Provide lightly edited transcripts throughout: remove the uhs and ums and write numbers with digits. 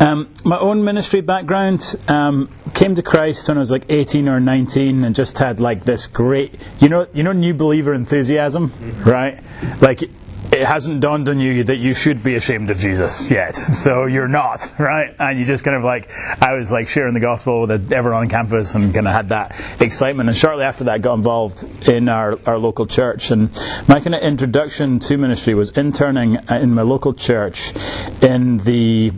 My own ministry background, came to Christ when I was like 18 or 19 and just had like this great, you know, new believer enthusiasm, right? Like, it hasn't dawned on you that you should be ashamed of Jesus yet. So you're not, right? And you just kind of like, I was like sharing the gospel with everyone on campus and kind of had that excitement. And shortly after that, I got involved in our local church. And my kind of introduction to ministry was interning in my local church in the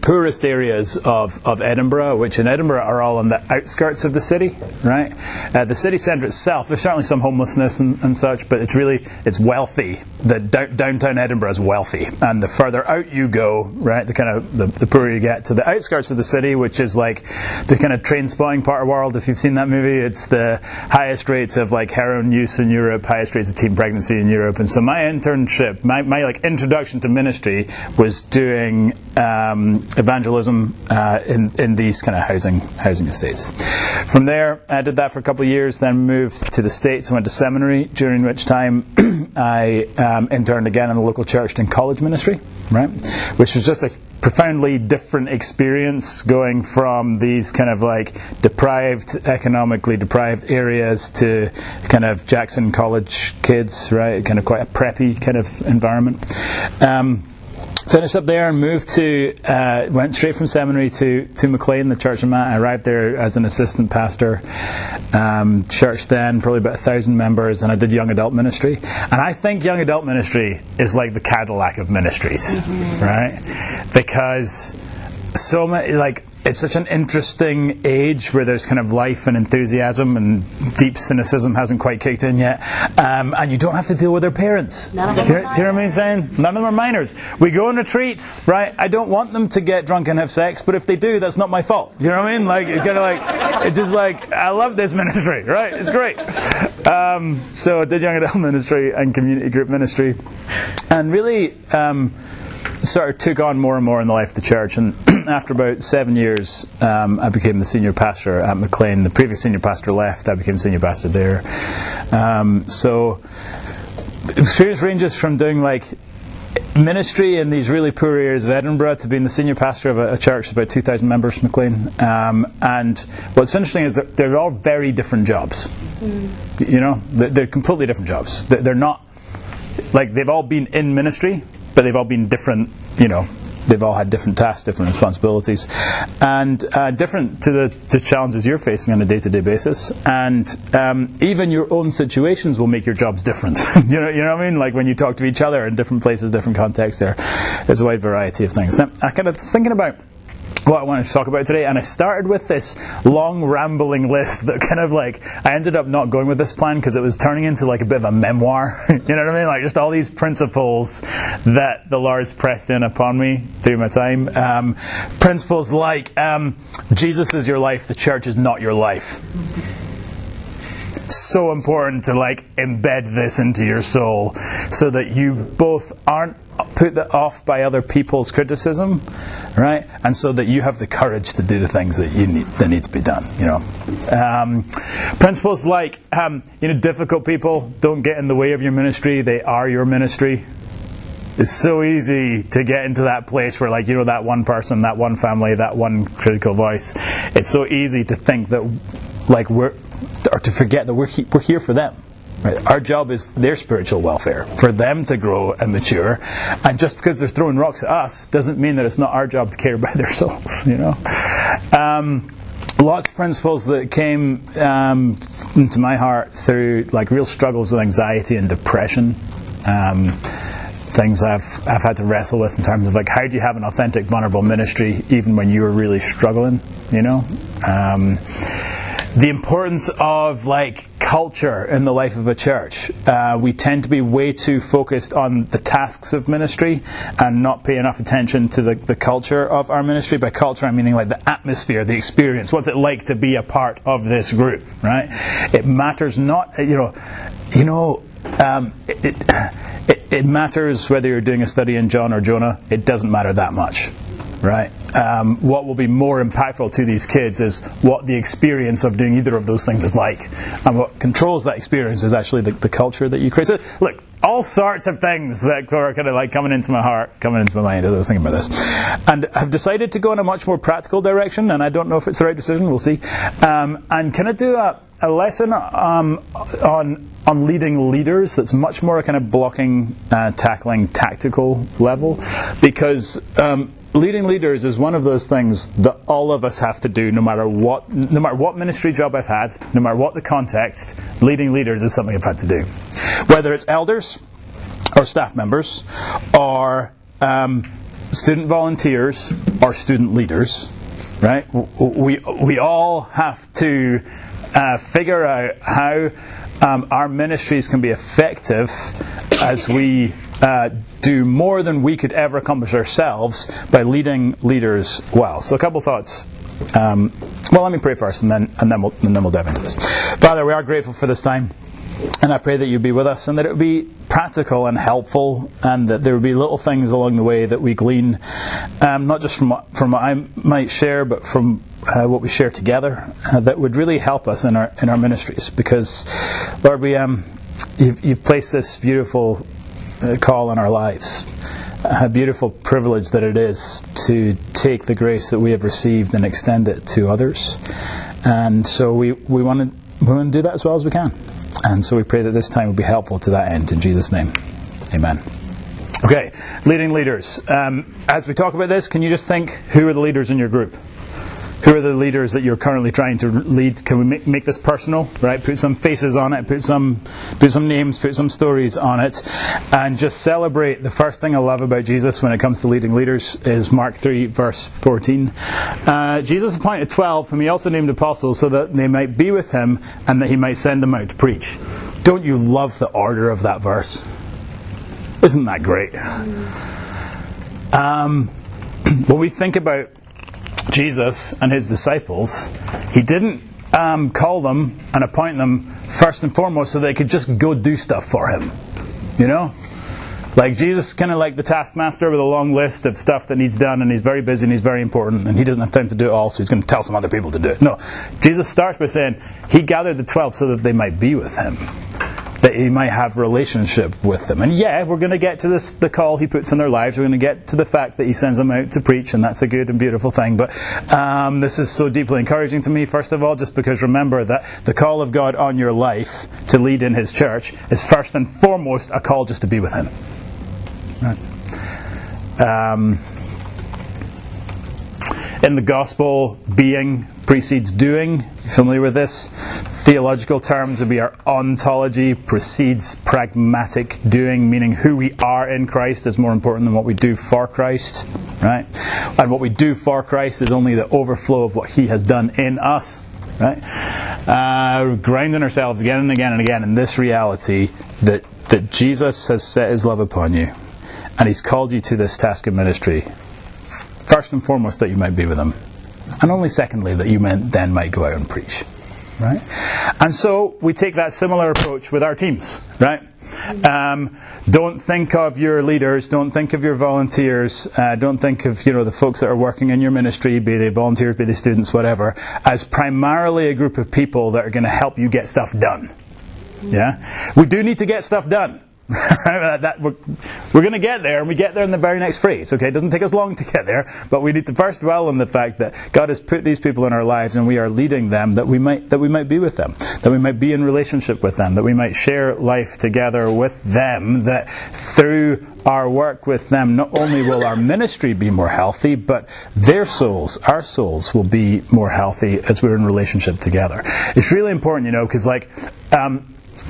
poorest areas of Edinburgh, which in Edinburgh are all on the outskirts of the city, right? The city centre itself, there's certainly some homelessness and such, but it's wealthy. The downtown Edinburgh is wealthy, and the further out you go, right, the kind of the poorer you get. To the outskirts of the city, which is like the kind of Train-Spotting part of the world, if you've seen that movie, it's the highest rates of like heroin use in Europe, highest rates of teen pregnancy in Europe. And so my internship, my like introduction to ministry was doing evangelism in these kind of housing estates. From there, I did that for a couple of years, then moved to the States and went to seminary, during which time I interned again in the local church in college ministry, right? Which was just a profoundly different experience, going from these kind of like economically deprived areas to kind of Jackson College kids, right? Kind of quite a preppy kind of environment. Finished up there and moved to, went straight from seminary to McLean, the Church of Matt. I arrived there as an assistant pastor. Church then, probably about 1,000 members, and I did young adult ministry. And I think young adult ministry is like the Cadillac of ministries, right? Because so many, like, it's such an interesting age where there's kind of life and enthusiasm and deep cynicism hasn't quite kicked in yet. And you don't have to deal with their parents. None of them are minors. Do you know what I'm saying? None of them are minors. We go on retreats, right? I don't want them to get drunk and have sex, but if they do, that's not my fault. You know what I mean? Like, it's kind of like, it's just like, I love this ministry, right? It's great. So I did young adult ministry and community group ministry. And really, sort of took on more and more in the life of the church, and after about 7 years I became the senior pastor at McLean. The previous senior pastor left, I became senior pastor there. So experience ranges from doing like ministry in these really poor areas of Edinburgh to being the senior pastor of a church about 2,000 members, McLean. And what's interesting is that they're all very different jobs. You know, they're completely different jobs. They're not like, they've all been in ministry, but they've all been different, you know, they've all had different tasks, different responsibilities, and different to the challenges you're facing on a day-to-day basis. And even your own situations will make your jobs different. you know what I mean? Like when you talk to each other in different places, different contexts, there's a wide variety of things. Now, I kind of thinking about what I wanted to talk about today, and I started with this long rambling list that kind of like, I ended up not going with this plan because it was turning into like a bit of a memoir. You know what I mean? Like just all these principles that the Lord's pressed in upon me through my time. Principles like, Jesus is your life, the church is not your life. So important to like embed this into your soul so that you both aren't put off by other people's criticism, right? And so that you have the courage to do the things that you need, that need to be done. You know, principles like difficult people don't get in the way of your ministry; they are your ministry. It's so easy to get into that place where, like, you know, that one person, that one family, that one critical voice. It's so easy to think that, like, to forget that we're here for them. Right. Our job is their spiritual welfare, for them to grow and mature. And just because they're throwing rocks at us doesn't mean that it's not our job to care about their souls, you know. Lots of principles that came into my heart through like real struggles with anxiety and depression. Things I've had to wrestle with in terms of like, how do you have an authentic, vulnerable ministry even when you're really struggling, you know. The importance of like culture in the life of a church. We tend to be way too focused on the tasks of ministry and not pay enough attention to the culture of our ministry. By culture, I'm meaning like the atmosphere, the experience. What's it like to be a part of this group, right? It matters not, you know. It matters whether you're doing a study in John or Jonah. It doesn't matter that much. right? What will be more impactful to these kids is what the experience of doing either of those things is like. And what controls that experience is actually the culture that you create. So, look, all sorts of things that were kind of like coming into my heart, coming into my mind as I was thinking about this. And I've decided to go in a much more practical direction, and I don't know if it's the right decision, we'll see. I'm going to do a lesson on leading leaders that's much more a kind of blocking, tackling, tactical level, because leading leaders is one of those things that all of us have to do, no matter what ministry job I've had, no matter what the context. Leading leaders is something I've had to do, whether it's elders or staff members or student volunteers or student leaders, right? We all have to figure out how our ministries can be effective as we do more than we could ever accomplish ourselves by leading leaders well. So a couple thoughts. Well, let me pray first, and then we'll dive into this. Father, we are grateful for this time, and I pray that you'd be with us, and that it would be practical and helpful, and that there would be little things along the way that we glean, not just from what I might share, but from what we share together, that would really help us in our ministries. Because, Lord, we you've placed this beautiful call on our lives. A beautiful privilege that it is to take the grace that we have received and extend it to others. And so we want to do that as well as we can. And so we pray that this time will be helpful to that end. In Jesus' name, amen. Okay, leading leaders. As we talk about this, can you just think, who are the leaders in your group? Who are the leaders that you're currently trying to lead? Can we make this personal, right? Put some faces on it, put some names, put some stories on it, and just celebrate. The first thing I love about Jesus when it comes to leading leaders is Mark 3, verse 14. Jesus appointed 12, whom he also named apostles, so that they might be with him and that he might send them out to preach. Don't you love the order of that verse? Isn't that great? When we think about Jesus and his disciples, he didn't call them and appoint them first and foremost so they could just go do stuff for him, you know? Like, Jesus kind of like the taskmaster with a long list of stuff that needs done, and he's very busy and he's very important, and he doesn't have time to do it all, so he's going to tell some other people to do it. No, Jesus starts by saying he gathered the 12 so that they might be with him, that he might have relationship with them. And yeah, we're going to get to this, the call he puts in their lives. We're going to get to the fact that he sends them out to preach, and that's a good and beautiful thing. But this is so deeply encouraging to me, first of all, just because remember that the call of God on your life to lead in his church is first and foremost a call just to be with him. Right. In the gospel, being precedes doing. Familiar with this? Theological terms would be our ontology precedes pragmatic doing, meaning who we are in Christ is more important than what we do for Christ, right? And what we do for Christ is only the overflow of what he has done in us, right? Grounding ourselves again and again and again in this reality that Jesus has set his love upon you, and he's called you to this task of ministry, first and foremost that you might be with him, and only secondly that you then might go out and preach, right? And so we take that similar approach with our teams, right? Don't think of your leaders, don't think of your volunteers, don't think of the folks that are working in your ministry, be they volunteers, be they students, whatever, as primarily a group of people that are going to help you get stuff done. Yeah, we do need to get stuff done. That we're going to get there, and we get there in the very next phrase. Okay, it doesn't take us long to get there, but we need to first dwell on the fact that God has put these people in our lives, and we are leading them that we might be with them, that we might be in relationship with them, that we might share life together with them, that through our work with them, not only will our ministry be more healthy, but their souls, our souls, will be more healthy as we're in relationship together. It's really important, because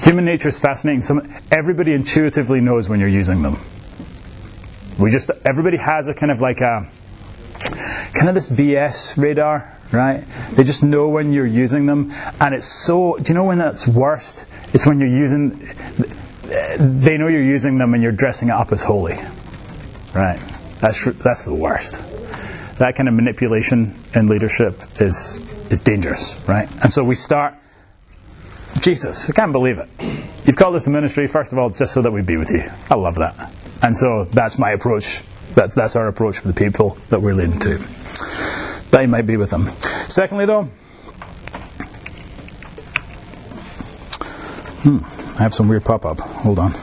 human nature is fascinating. Everybody intuitively knows when you're using them. Everybody has a kind of this BS radar, right? They just know when you're using them, and it's so. Do you know when that's worst? It's when you're using. They know you're using them, and you're dressing it up as holy, right? That's the worst. That kind of manipulation in leadership is dangerous, right? And so we start. Jesus, I can't believe it. You've called us to ministry, first of all, just so that we'd be with you. I love that. And so that's my approach That's our approach for the people that we're leading to. They might be with them. Secondly, though, I have some weird pop-up. Hold on.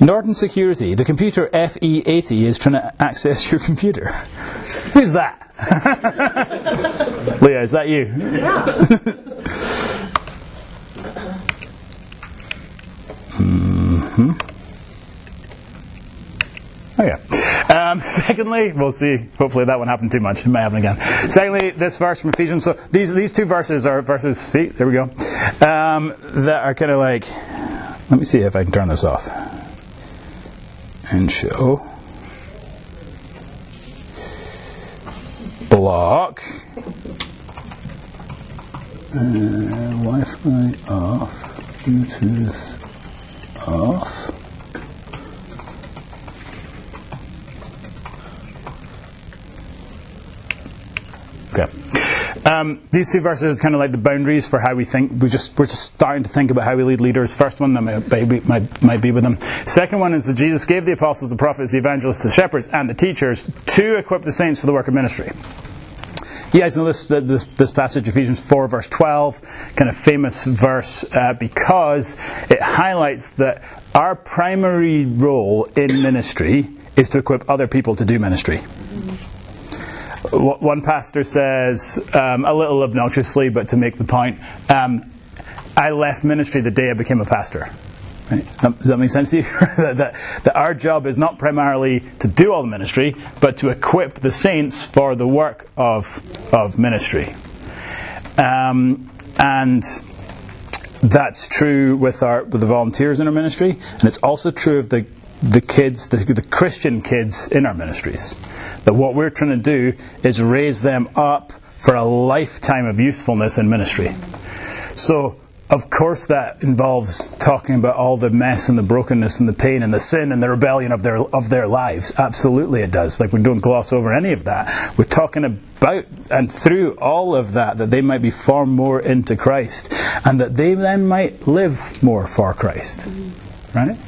Norton Security. The computer FE80 is trying to access your computer. Who's that? Leah, is that you? Yeah. Oh yeah. Secondly, we'll see. Hopefully that won't happen too much. It may happen again. Secondly, this verse from Ephesians. So these two verses are verses. See, there we go. That are kind of like. Let me see if I can turn this off. And show. Block. Wi-Fi off. Bluetooth off. Okay. These two verses are kind of like the boundaries for how we think. We're just starting to think about how we lead leaders. First one, that might be with them. Second one is that Jesus gave the apostles, the prophets, the evangelists, the shepherds, and the teachers to equip the saints for the work of ministry. You guys know this passage, Ephesians 4, verse 12, kind of famous verse because it highlights that our primary role in ministry is to equip other people to do ministry. One pastor says, a little obnoxiously, but to make the point, I left ministry the day I became a pastor. Right? Does that make sense to you? that our job is not primarily to do all the ministry, but to equip the saints for the work of ministry. And that's true with the volunteers in our ministry, and it's also true of the kids, the Christian kids in our ministries. That what we're trying to do is raise them up for a lifetime of usefulness in ministry. So, of course, that involves talking about all the mess and the brokenness and the pain and the sin and the rebellion of their lives. Absolutely it does. Like, we don't gloss over any of that. We're talking about and through all of that they might be far more into Christ and that they then might live more for Christ. Right?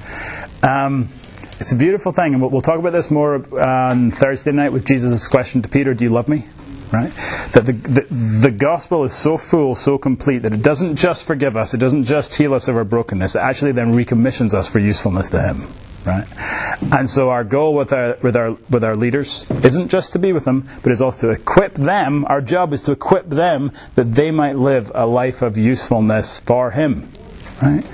It's a beautiful thing, and we'll talk about this more on Thursday night with Jesus' question to Peter, do you love me? Right? That the gospel is so full, so complete, that it doesn't just forgive us, it doesn't just heal us of our brokenness, it actually then recommissions us for usefulness to Him. Right? And so our goal with our leaders isn't just to be with them, but it's also to equip them. Our job is to equip them that they might live a life of usefulness for Him. Right?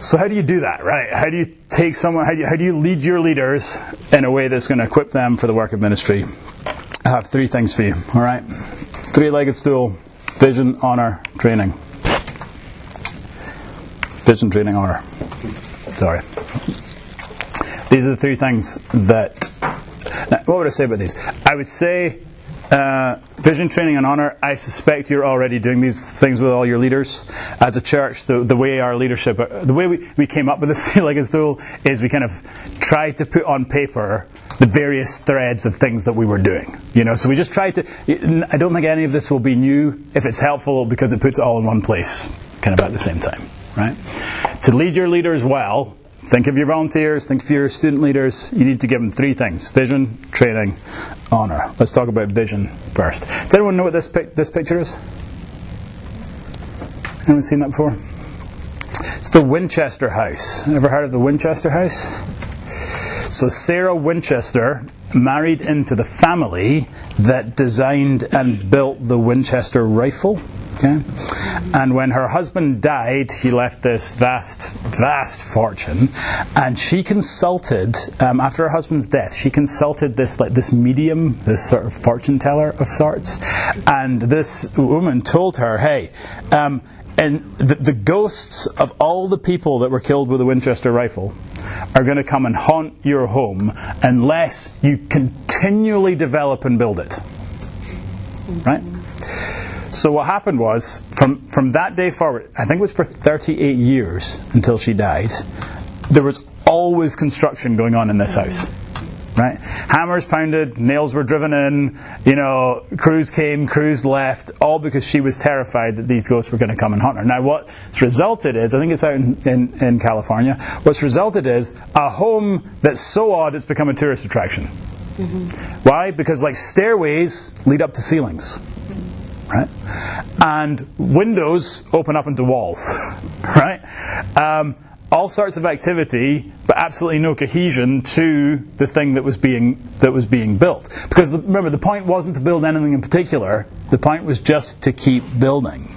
So how do you do that, right? How do you take someone? How do you lead your leaders in a way that's going to equip them for the work of ministry? I have three things for you, all right? Three-legged stool, vision, honor, training. Vision, training, honor. Sorry. These are the three things that... Now, what would I say about these? I would say vision, training, and honor. I suspect you're already doing these things with all your leaders. As a church, the way our leadership, the way we came up with this three-legged stool is we kind of tried to put on paper the various threads of things that we were doing. You know, so we just tried to. I don't think any of this will be new. If it's helpful, because it puts it all in one place, kind of at the same time, right? To lead your leaders well, think of your volunteers, think of your student leaders. You need to give them three things: vision, training, honor. Let's talk about vision first. Does anyone know what this picture is? Anyone seen that before? It's the Winchester house. Ever heard of the Winchester house? So Sarah Winchester married into the family that designed and built the Winchester rifle. Okay? And when her husband died, he left this vast, vast fortune. And she consulted, after her husband's death, she consulted this medium, this sort of fortune teller of sorts. And this woman told her, hey, and the ghosts of all the people that were killed with a Winchester rifle are going to come and haunt your home unless you continually develop and build it. Right? So what happened was, from that day forward, I think it was for 38 years until she died, there was always construction going on in this house. Right? Hammers pounded, nails were driven in, crews came, crews left, all because she was terrified that these ghosts were going to come and hunt her. Now what's resulted is, I think it's out in California, what's resulted is a home that's so odd it's become a tourist attraction. Mm-hmm. Why? Because stairways lead up to ceilings. Right? And windows open up into walls. Right? All sorts of activity, but absolutely no cohesion to the thing that was being built. Because remember, the point wasn't to build anything in particular. The point was just to keep building.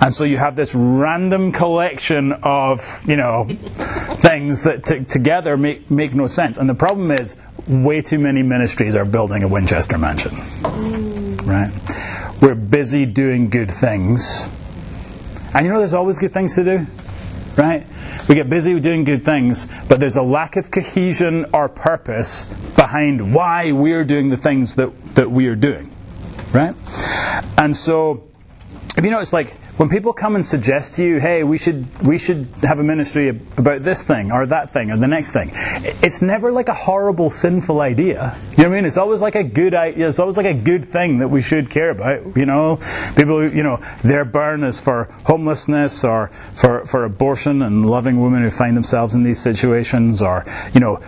And so you have this random collection of things that together make no sense. And the problem is, way too many ministries are building a Winchester mansion. Right? We're busy doing good things, and there's always good things to do. Right? We get busy with doing good things, but there's a lack of cohesion or purpose behind why we're doing the things that we are doing. Right? And so, if you notice, when people come and suggest to you, hey, we should have a ministry about this thing, or that thing, or the next thing, it's never a horrible, sinful idea. You know what I mean? It's always a good idea. It's always a good thing that we should care about. People, their burn is for homelessness, or for abortion and loving women who find themselves in these situations, or your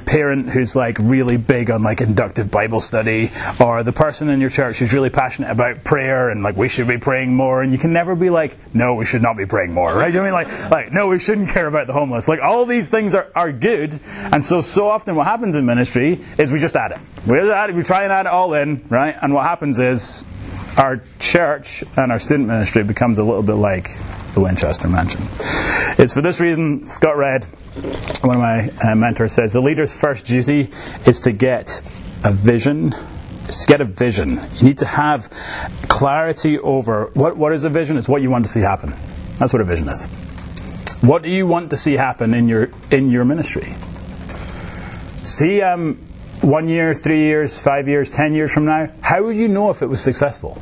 parent who's really big on inductive Bible study, or the person in your church who's really passionate about prayer and we should be praying more, and you can never be no, we should not be praying more, right? You know what I mean? No, we shouldn't care about the homeless. All these things are good, and so often what happens in ministry is we just add it. We try and add it all in, right? And what happens is our church and our student ministry becomes a little bit like the Winchester mansion. It's for this reason, Scott Redd, one of my mentors, says, the leader's first duty is to get a vision. Is to get a vision. You need to have clarity over what is a vision. It's what you want to see happen. That's what a vision is. What do you want to see happen in your ministry? See, 1 year, 3 years, 5 years, 10 years from now, how would you know if it was successful?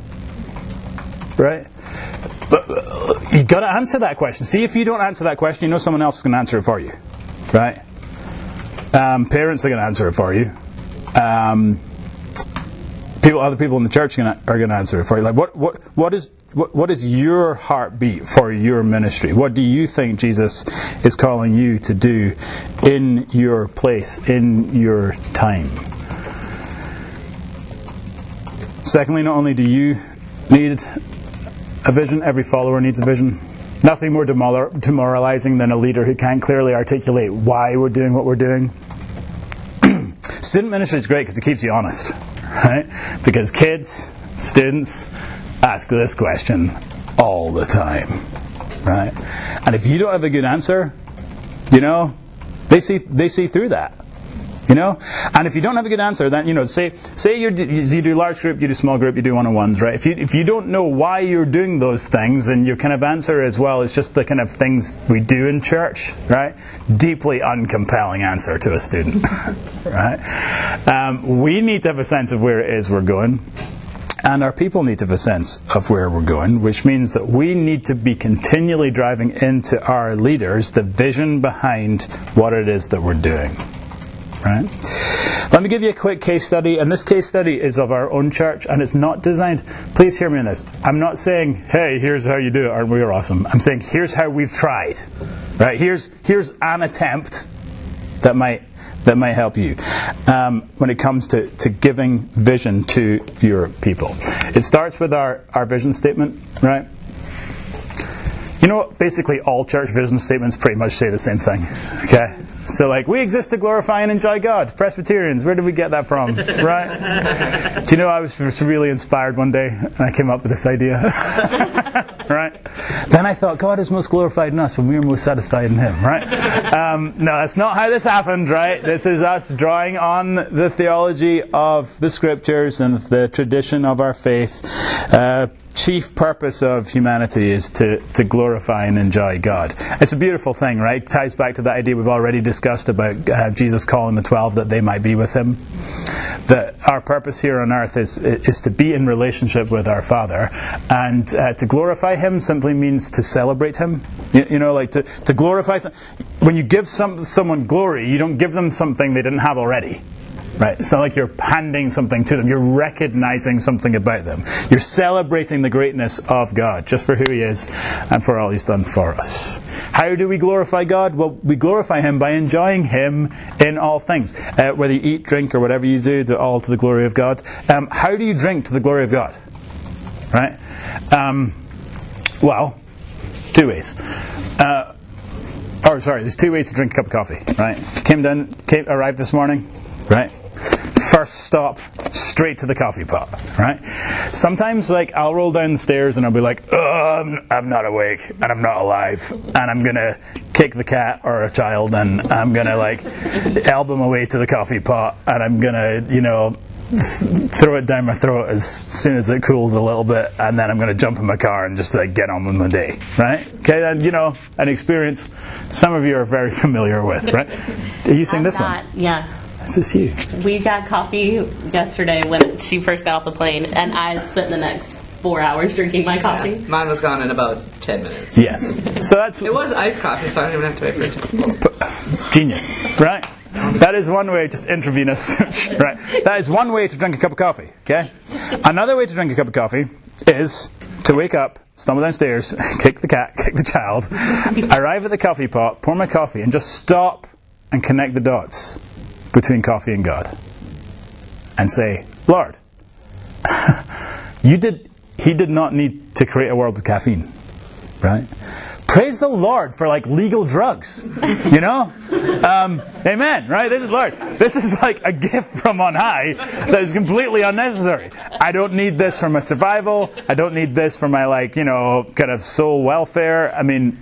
Right? But you got to answer that question. See, if you don't answer that question, someone else is going to answer it for you. Right? Parents are going to answer it for you. Other people in the church are going to answer it for you. What is your heartbeat for your ministry? What do you think Jesus is calling you to do in your place, in your time? Secondly, not only do you need a vision, every follower needs a vision. Nothing more demoralizing than a leader who can't clearly articulate why we're doing what we're doing. Student ministry is great because it keeps you honest. Right? Because kids, students, ask this question all the time. Right? And if you don't have a good answer, they see through that. And if you don't have a good answer, then say you do large group, you do small group, you do one-on-ones, right? If you don't know why you're doing those things, and your kind of answer is, well, it's just the kind of things we do in church, right? Deeply uncompelling answer to a student, right? We need to have a sense of where it is we're going, and our people need to have a sense of where we're going, which means that we need to be continually driving into our leaders the vision behind what it is that we're doing. Right? Let me give you a quick case study, and this case study is of our own church, and it's not designed. Please hear me on this. I'm not saying, hey, here's how you do it, aren't we awesome? I'm saying, here's how we've tried. Right? Here's an attempt that might help you when it comes to giving vision to your people. It starts with our vision statement, right? Basically all church vision statements pretty much say the same thing. Okay? So we exist to glorify and enjoy God. Presbyterians, where did we get that from? Right? Do I was really inspired one day, and I came up with this idea. Right? Then I thought, God is most glorified in us when we are most satisfied in Him. Right? No, that's not how this happened, right? This is us drawing on the theology of the Scriptures and the tradition of our faith. Chief purpose of humanity is to glorify and enjoy God. It's a beautiful thing, right? It ties back to that idea we've already discussed about Jesus calling the 12 that they might be with Him. That our purpose here on earth is to be in relationship with our Father, and to glorify Him simply means to celebrate Him. To glorify. When you give someone glory, you don't give them something they didn't have already. Right? It's not like you're handing something to them. You're recognizing something about them. You're celebrating the greatness of God, just for who He is and for all He's done for us. How do we glorify God? Well, we glorify Him by enjoying Him in all things. Whether you eat, drink, or whatever you do, do it all to the glory of God. How do you drink to the glory of God? Right? Well, two ways. There's two ways to drink a cup of coffee. Right? Arrived this morning. Right? First stop, straight to the coffee pot. Right? Sometimes, I'll roll down the stairs and I'll be like, I'm not awake and I'm not alive and I'm gonna kick the cat or a child and I'm gonna elbow my way to the coffee pot and I'm gonna, throw it down my throat as soon as it cools a little bit, and then I'm going to jump in my car and just get on with my day, right? Okay, then an experience some of you are very familiar with, right? Are you seeing this one? Yeah. This is you. We got coffee yesterday when she first got off the plane, and I spent the next 4 hours drinking my coffee. Yeah, mine was gone in about 10 minutes. Yes. So that's. It was iced coffee, so I didn't even have to wait for it. Genius, right? That is one way, just intravenous, right? That is one way to drink a cup of coffee, okay? Another way to drink a cup of coffee is to wake up, stumble downstairs, kick the cat, kick the child, arrive at the coffee pot, pour my coffee, and just stop and connect the dots between coffee and God. And say, Lord, He did not need to create a world with caffeine, right? Praise the Lord for legal drugs, amen, right? This is Lord. This is a gift from on high that is completely unnecessary. I don't need this for my survival. I don't need this for my soul welfare. I mean,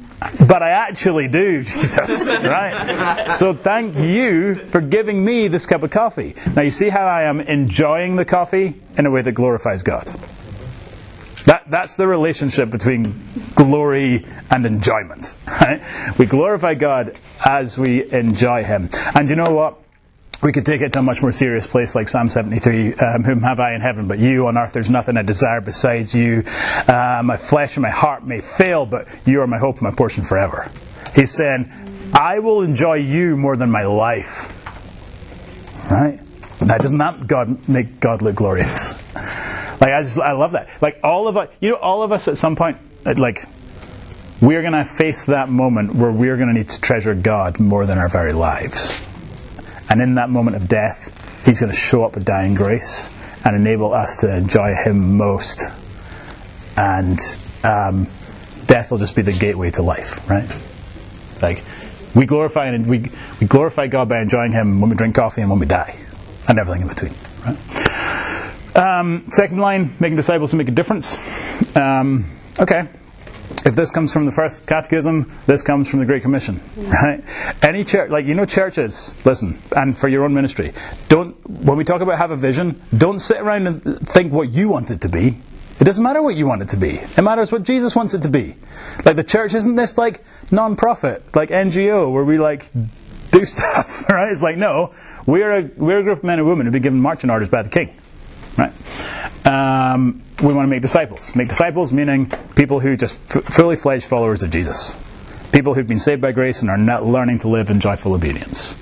but I actually do, Jesus, right? So thank you for giving me this cup of coffee. Now you see how I am enjoying the coffee in a way that glorifies God. That's the relationship between glory and enjoyment. Right? We glorify God as we enjoy Him. And you know what? We could take it to a much more serious place, like Psalm 73, whom have I in heaven but you? On earth there's nothing I desire besides you. My flesh and my heart may fail, but you are my hope and my portion forever. He's saying, I will enjoy you more than my life. Right? Now, doesn't that make God look glorious? I love that. All of us at some point, we're going to face that moment where we're going to need to treasure God more than our very lives. And in that moment of death, He's going to show up with dying grace and enable us to enjoy Him most. And death will just be the gateway to life, right? We glorify and we glorify God by enjoying Him when we drink coffee and when we die, and everything in between, right? Second line, making disciples who make a difference. Okay, if this comes from the first catechism, this comes from the Great Commission, right? Any church, churches, listen, and for your own ministry, when we talk about have a vision, don't sit around and think what you want it to be. It doesn't matter what you want it to be. It matters what Jesus wants it to be. The church isn't this, non-profit, NGO, where we, do stuff, right? It's no, we're a group of men and women who've been given marching orders by the King. Right. We want to make disciples. Make disciples meaning people who just fully fledged followers of Jesus. People who've been saved by grace and are now learning to live in joyful obedience.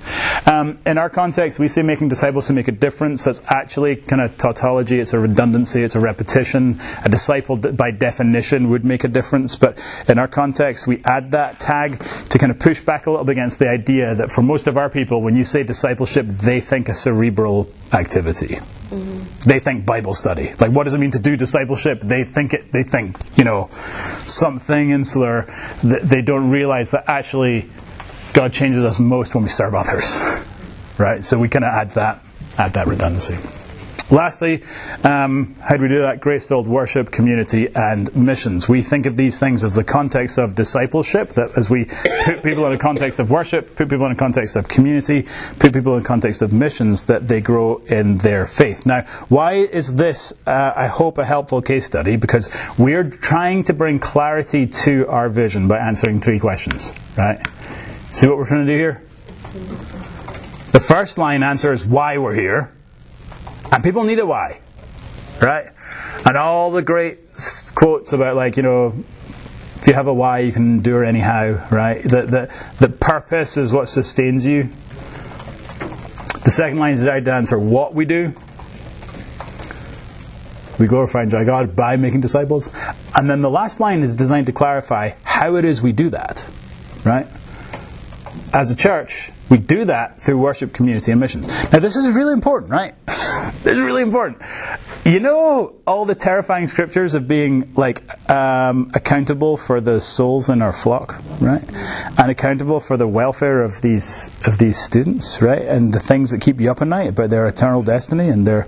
In our context, we say making disciples to make a difference. That's actually kind of tautology. It's a redundancy. It's a repetition. A disciple, by definition, would make a difference. But in our context, we add that tag to kind of push back a little bit against the idea that for most of our people, when you say discipleship, they think a cerebral activity. Mm-hmm. They think Bible study. What does it mean to do discipleship? They think something insular. They don't realize that actually God changes us most when we serve others, right? So we kind of add that redundancy. Lastly, how do we do that? Grace-filled worship, community, and missions. We think of these things as the context of discipleship, that as we put people in a context of worship, put people in a context of community, put people in a context of missions, that they grow in their faith. Now, why is this, I hope, a helpful case study? Because we're trying to bring clarity to our vision by answering three questions, right? See what we're trying to do here? The first line answers why we're here. And people need a why, right? And all the great quotes about, if you have a why, you can endure anyhow, right? The purpose is what sustains you. The second lines that I dance are what we do. We glorify and enjoy God by making disciples. And then the last line is designed to clarify how it is we do that. Right? As a church, we do that through worship, community, and missions. Now this is really important, right? This is really important. You know all the terrifying scriptures of being accountable for the souls in our flock, right? And accountable for the welfare of these students, right? And the things that keep you up at night about their eternal destiny and their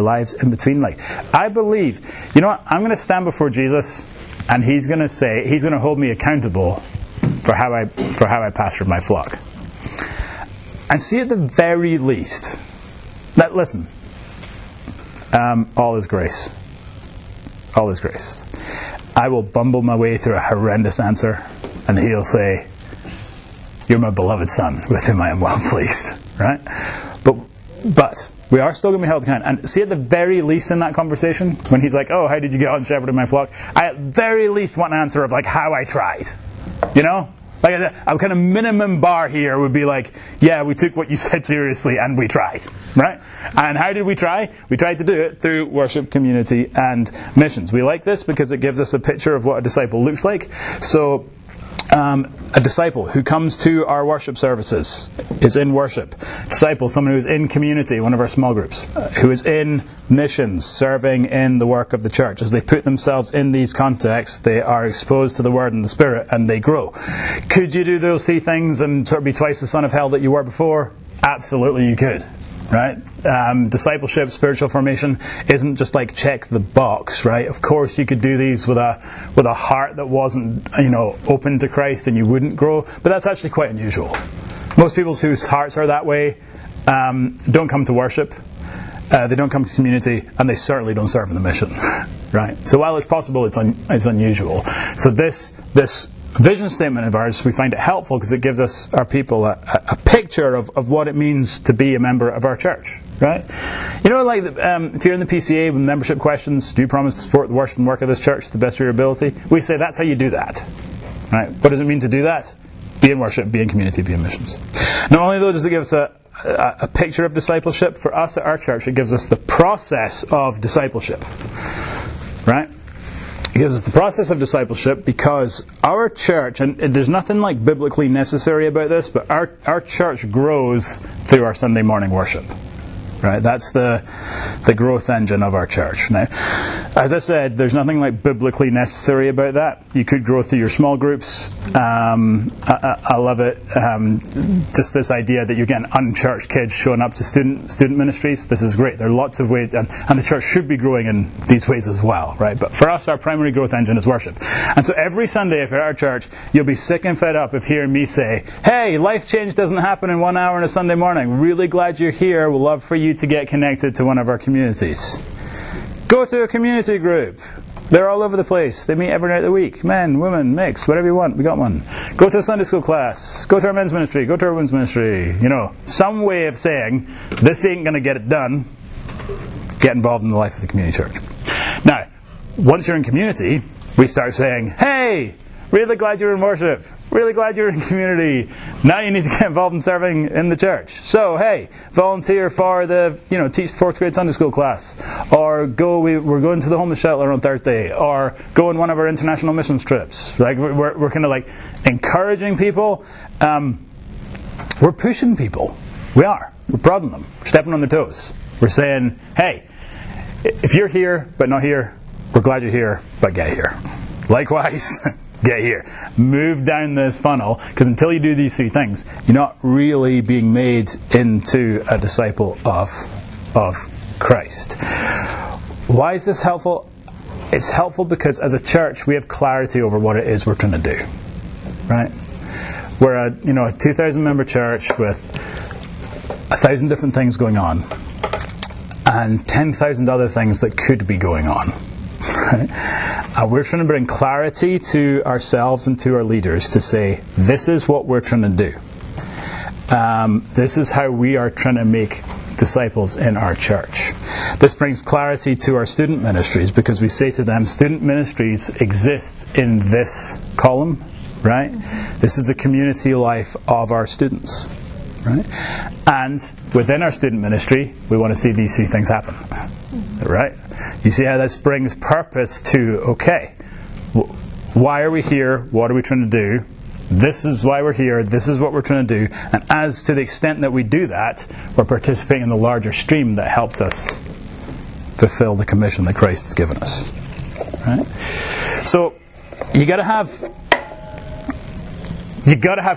lives in between. Like, I believe, you know what? I'm going to stand before Jesus, and He's going to say, He's going to hold me accountable for how I pastored my flock. And see, at the very least, listen. All is grace. All is grace. I will bumble my way through a horrendous answer, and He'll say, "You're my beloved son, with whom I am well pleased." Right? But we are still going to be held accountable. And see, at the very least, in that conversation, when He's like, "Oh, how did you get on shepherding my flock?" I at very least want an answer of like, "How I tried." You know? Like a kind of minimum bar here would be like, yeah, we took what you said seriously and we tried, right? And how did we try? We tried to do it through worship, community, and missions. We like this because it gives us a picture of what a disciple looks like. So a disciple who comes to our worship services is in worship. Disciple, someone who is in community, one of our small groups, who is in missions, serving in the work of the church. As they put themselves in these contexts, they are exposed to the Word and the Spirit, and they grow. Could you do those three things and sort of be twice the son of hell that you were before? Absolutely you could. Right? Discipleship, spiritual formation isn't just like check the box, right? Of course you could do these with a heart that wasn't, open to Christ, and you wouldn't grow, but that's actually quite unusual. Most people whose hearts are that way don't come to worship, they don't come to community, and they certainly don't serve in the mission, right? So while it's possible, it's unusual. So this vision statement of ours, we find it helpful because it gives us, our people, a picture of what it means to be a member of our church, right? If you're in the PCA with membership questions, do you promise to support the worship and work of this church to the best of your ability? We say that's how you do that, right? What does it mean to do that? Be in worship, be in community, be in missions. Not only, though, does it give us a picture of discipleship, for us at our church, it gives us the process of discipleship, right? It gives us the process of discipleship because our church, and there's nothing like biblically necessary about this, but our church grows through our Sunday morning worship. Right? That's the growth engine of our church. Now, as I said, there's nothing like biblically necessary about that. You could grow through your small groups. I love it. Just this idea that you're getting unchurched kids showing up to student ministries. This is great. There are lots of ways, and the church should be growing in these ways as well, right? But for us, our primary growth engine is worship. And so every Sunday, if you're at our church, you'll be sick and fed up of hearing me say, "Hey, life change doesn't happen in 1 hour on a Sunday morning. Really glad you're here. We'd love for you to get connected to one of our communities. Go to a community group. They're all over the place. They meet every night of the week. Men, women, mix, whatever you want. We got one. Go to a Sunday school class. Go to our men's ministry. Go to our women's ministry." Some way of saying, this ain't going to get it done. Get involved in the life of the community church. Now, once you're in community, we start saying, "Hey, really glad you're in worship. Really glad you're in community. Now you need to get involved in serving in the church. So, hey, volunteer for the, teach the 4th grade Sunday school class. Or we're going to the homeless shelter on Thursday. Or go on one of our international missions trips." Like, we're kind of like encouraging people. We're pushing people. We are. We're prodding them. We're stepping on their toes. We're saying, "Hey, if you're here but not here, we're glad you're here, but get here. Likewise." Get here. Move down this funnel, because until you do these three things, you're not really being made into a disciple of Christ. Why is this helpful? It's helpful because as a church, we have clarity over what it is we're trying to do. Right? We're a 2,000 member church with 1,000 different things going on and 10,000 other things that could be going on. Right? We're trying to bring clarity to ourselves and to our leaders to say, this is what we're trying to do. This is how we are trying to make disciples in our church. This brings clarity to our student ministries because we say to them, student ministries exist in this column, right? This is the community life of our students. right? And within our student ministry, we want to see these three things happen, right? You see how this brings purpose to, okay, why are we here? What are we trying to do? This is why we're here. This is what we're trying to do. And as to the extent that we do that, we're participating in the larger stream that helps us fulfill the commission that Christ has given us. Right? So you got to have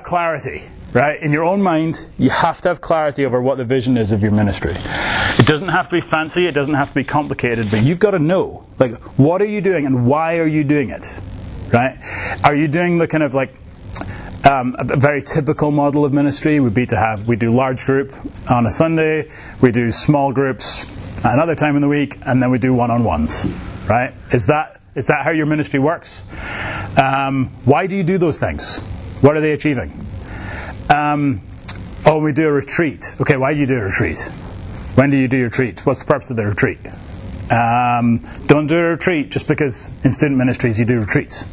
clarity, right? In your own mind, you have to have clarity over what the vision is of your ministry. It doesn't have to be fancy. It doesn't have to be complicated. But you've got to know, like, what are you doing and why are you doing it? Right? Are you doing the kind of like a very typical model of ministry would be to have, we do large group on a Sunday, we do small groups another time in the week, and then we do one-on-ones, right? Is that how your ministry works? Why do you do those things? What are they achieving? We do a retreat. Okay, why do you do a retreat? When do you do your retreat? What's the purpose of the retreat? Don't do a retreat just because in student ministries you do retreats.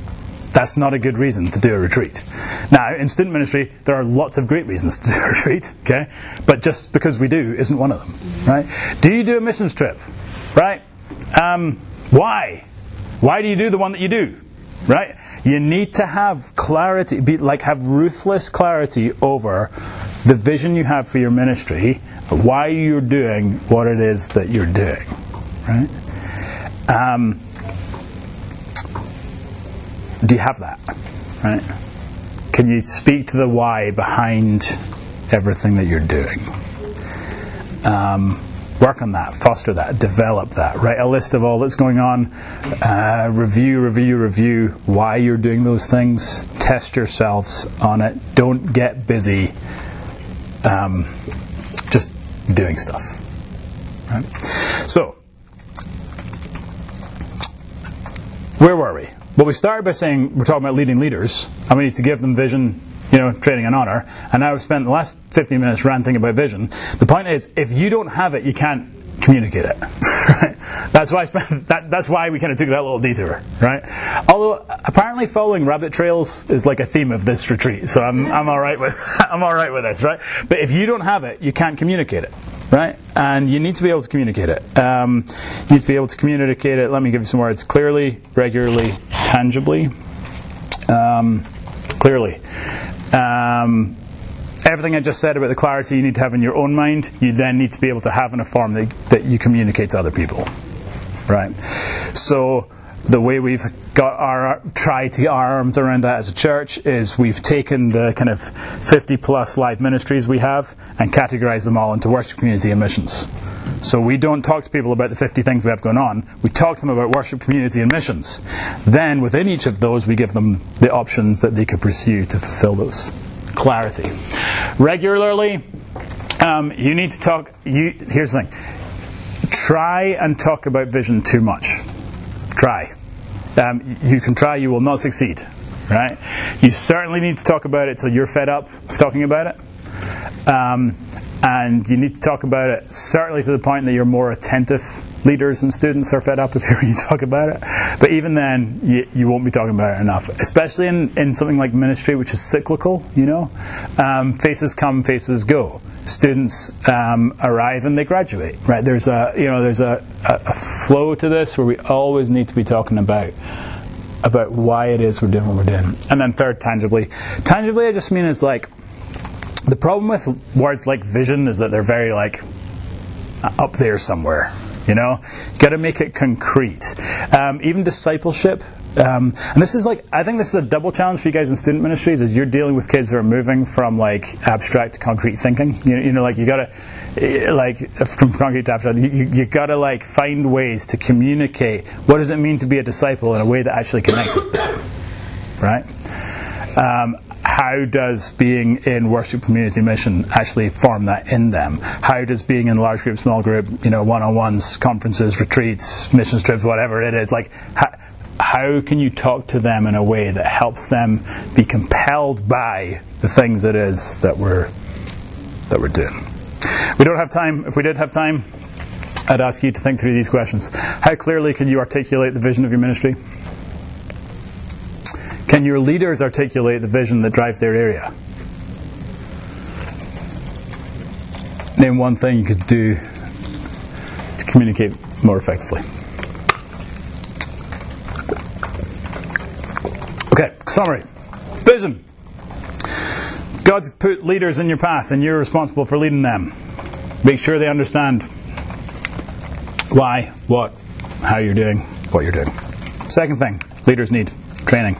That's not a good reason to do a retreat. Now, in student ministry, there are lots of great reasons to do a retreat, okay? But just because we do isn't one of them, right? Do you do a missions trip, right? Why? Why do you do the one that you do, right? You need to have clarity, have ruthless clarity over the vision you have for your ministry, why you're doing what it is that you're doing, right? Do you have that, right? Can you speak to the why behind everything that you're doing? Work on that, foster that, develop that. Write a list of all that's going on. Review why you're doing those things. Test yourselves on it. Don't get busy just doing stuff. Right? So, where were we? Well, we started by saying we're talking about leading leaders, and we need to give them vision, training and honor. And now we've spent the last 15 minutes ranting about vision. The point is, if you don't have it, you can't communicate it. Right? That's why we kind of took that little detour, right? Although apparently following rabbit trails is like a theme of this retreat, so I'm all right with this, right? But if you don't have it, you can't communicate it. Right? And you need to be able to communicate it. You need to be able to communicate it, let me give you some words, clearly, regularly, tangibly. Clearly. Everything I just said about the clarity you need to have in your own mind, you then need to be able to have in a form that you communicate to other people. Right? So the way we've tried to get our arms around that as a church is we've taken the kind of 50 plus live ministries we have and categorized them all into worship, community and missions. So we don't talk to people about the 50 things we have going on. We talk to them about worship, community and missions. Then within each of those we give them the options that they could pursue to fulfill those. Clarity. Regularly, you need to talk. Here's the thing. Try and talk about vision too much. Try. You can try, you will not succeed, right? You certainly need to talk about it till you're fed up of talking about it. And you need to talk about it certainly to the point that your more attentive leaders and students are fed up if you talk about it. But even then, you won't be talking about it enough, especially in something like ministry, which is cyclical, faces come, faces go. Students arrive and they graduate, right? There's a flow to this where we always need to be talking about why it is we're doing what we're doing. And then third, tangibly. Tangibly, I just mean is like, the problem with words like vision is that they're very like up there somewhere, you got to make it concrete. Even discipleship, and this is like, I think this is a double challenge for you guys in student ministries, is you're dealing with kids that are moving from like abstract to concrete thinking. You got to from concrete to abstract. You got to find ways to communicate what does it mean to be a disciple in a way that actually connects with them, right? How does being in worship, community, mission actually form that in them? How does being in large group, small group, one-on-ones, conferences, retreats, missions trips, whatever it is, how can you talk to them in a way that helps them be compelled by the things it is that we're doing? We don't have time. If we did have time, I'd ask you to think through these questions. How clearly can you articulate the vision of your ministry? Can your leaders articulate the vision that drives their area? name one thing you could do to communicate more effectively. Okay, summary. Vision. God's put leaders in your path and you're responsible for leading them. Make sure they understand why, what, how you're doing, what you're doing. Second thing, leaders need training.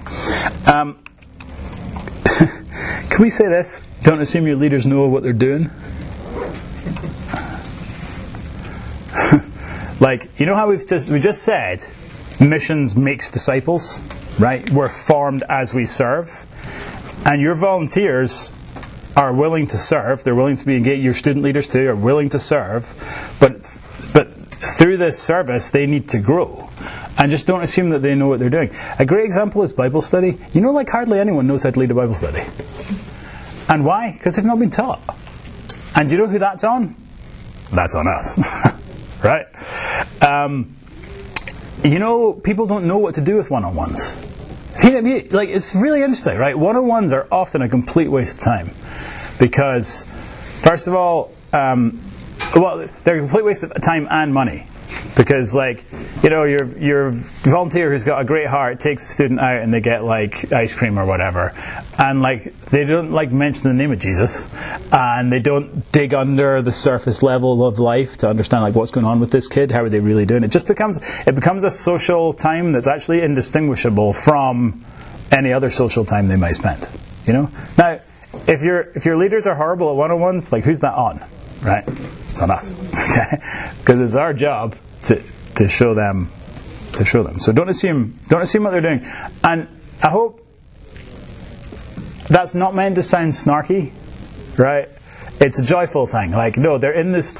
Can we say this? Don't assume your leaders know what they're doing. Like, you know how we just said missions makes disciples, right? We're formed as we serve. And your volunteers are willing to serve. They're willing to be engaged. Your student leaders too are willing to serve. But through this service, they need to grow. And just don't assume that they know what they're doing. A great example is Bible study. You know, like hardly anyone knows how to lead a Bible study. And why? Because they've not been taught. And do you know who that's on? That's on us. Right? You know, people don't know what to do with one-on-ones. Like, it's really interesting, right? One-on-ones are often a complete waste of time. Because, first of all, they're a complete waste of time and money. Because, like, you know, your volunteer who's got a great heart takes a student out and they get, like, ice cream or whatever. And, like, they don't, like, mention the name of Jesus. And they don't dig under the surface level of life to understand, like, what's going on with this kid. How are they really doing? It just becomes a social time that's actually indistinguishable from any other social time they might spend. You know? Now, if your leaders are horrible at one-on-ones, like, who's that on? Right? It's on us. Okay? Because it's our job to show them, So don't assume what they're doing. And I hope that's not meant to sound snarky, right? It's a joyful thing. Like, no, they're in this.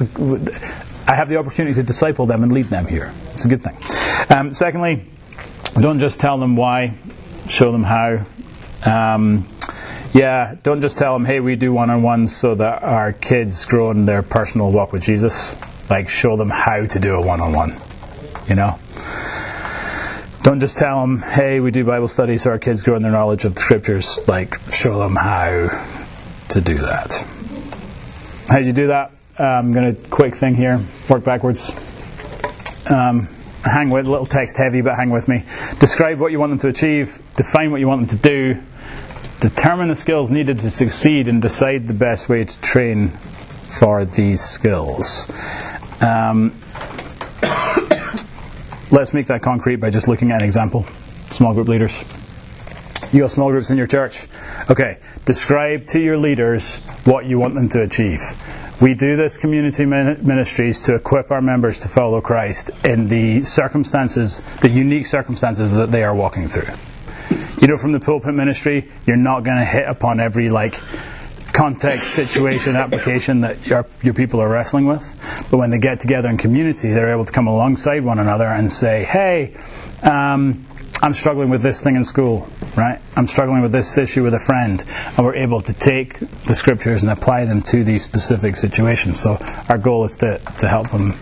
I have the opportunity to disciple them and lead them here. It's a good thing. Secondly, don't just tell them why, show them how. Don't just tell them, hey, we do one-on-ones so that our kids grow in their personal walk with Jesus. Like, show them how to do a one-on-one, you know? Don't just tell them, hey, we do Bible study so our kids grow in their knowledge of the Scriptures. Like, show them how to do that. How do you do that? I'm going to, quick thing here, work backwards. Hang with, a little text heavy, but hang with me. Describe what you want them to achieve. Define what you want them to do. Determine the skills needed to succeed and decide the best way to train for these skills. Let's make that concrete by just looking at an example. Small group leaders. You have small groups in your church. Okay, describe to your leaders what you want them to achieve. We do this community ministries to equip our members to follow Christ in the circumstances, the unique circumstances that they are walking through. You know, from the pulpit ministry, you're not going to hit upon every, like, context, situation, application that your people are wrestling with. But when they get together in community, they're able to come alongside one another and say, hey, I'm struggling with this thing in school, right? I'm struggling with this issue with a friend. And we're able to take the Scriptures and apply them to these specific situations. So our goal is to help them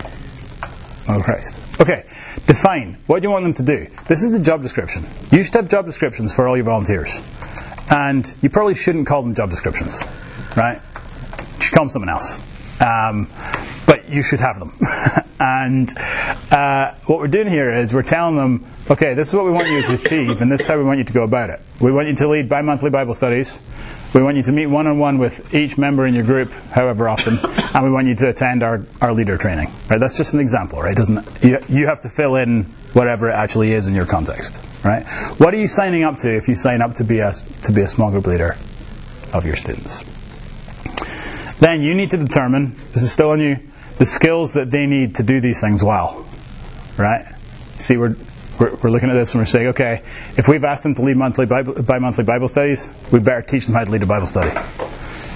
follow Christ. Okay, define. What do you want them to do? This is the job description. You should have job descriptions for all your volunteers. And you probably shouldn't call them job descriptions, right? You should call them something else. But you should have them. And what we're doing here is we're telling them, okay, this is what we want you to achieve, and this is how we want you to go about it. We want you to lead bi-monthly Bible studies. We want you to meet one-on-one with each member in your group, however often, and we want you to attend our leader training. Right? That's just an example, right? You have to fill in whatever it actually is in your context, right? What are you signing up to if you sign up to be a small group leader of your students? Then you need to determine, this is still on you, the skills that they need to do these things well, right? See, We're looking at this and we're saying, okay, if we've asked them to lead bi-monthly Bible studies, we better teach them how to lead a Bible study.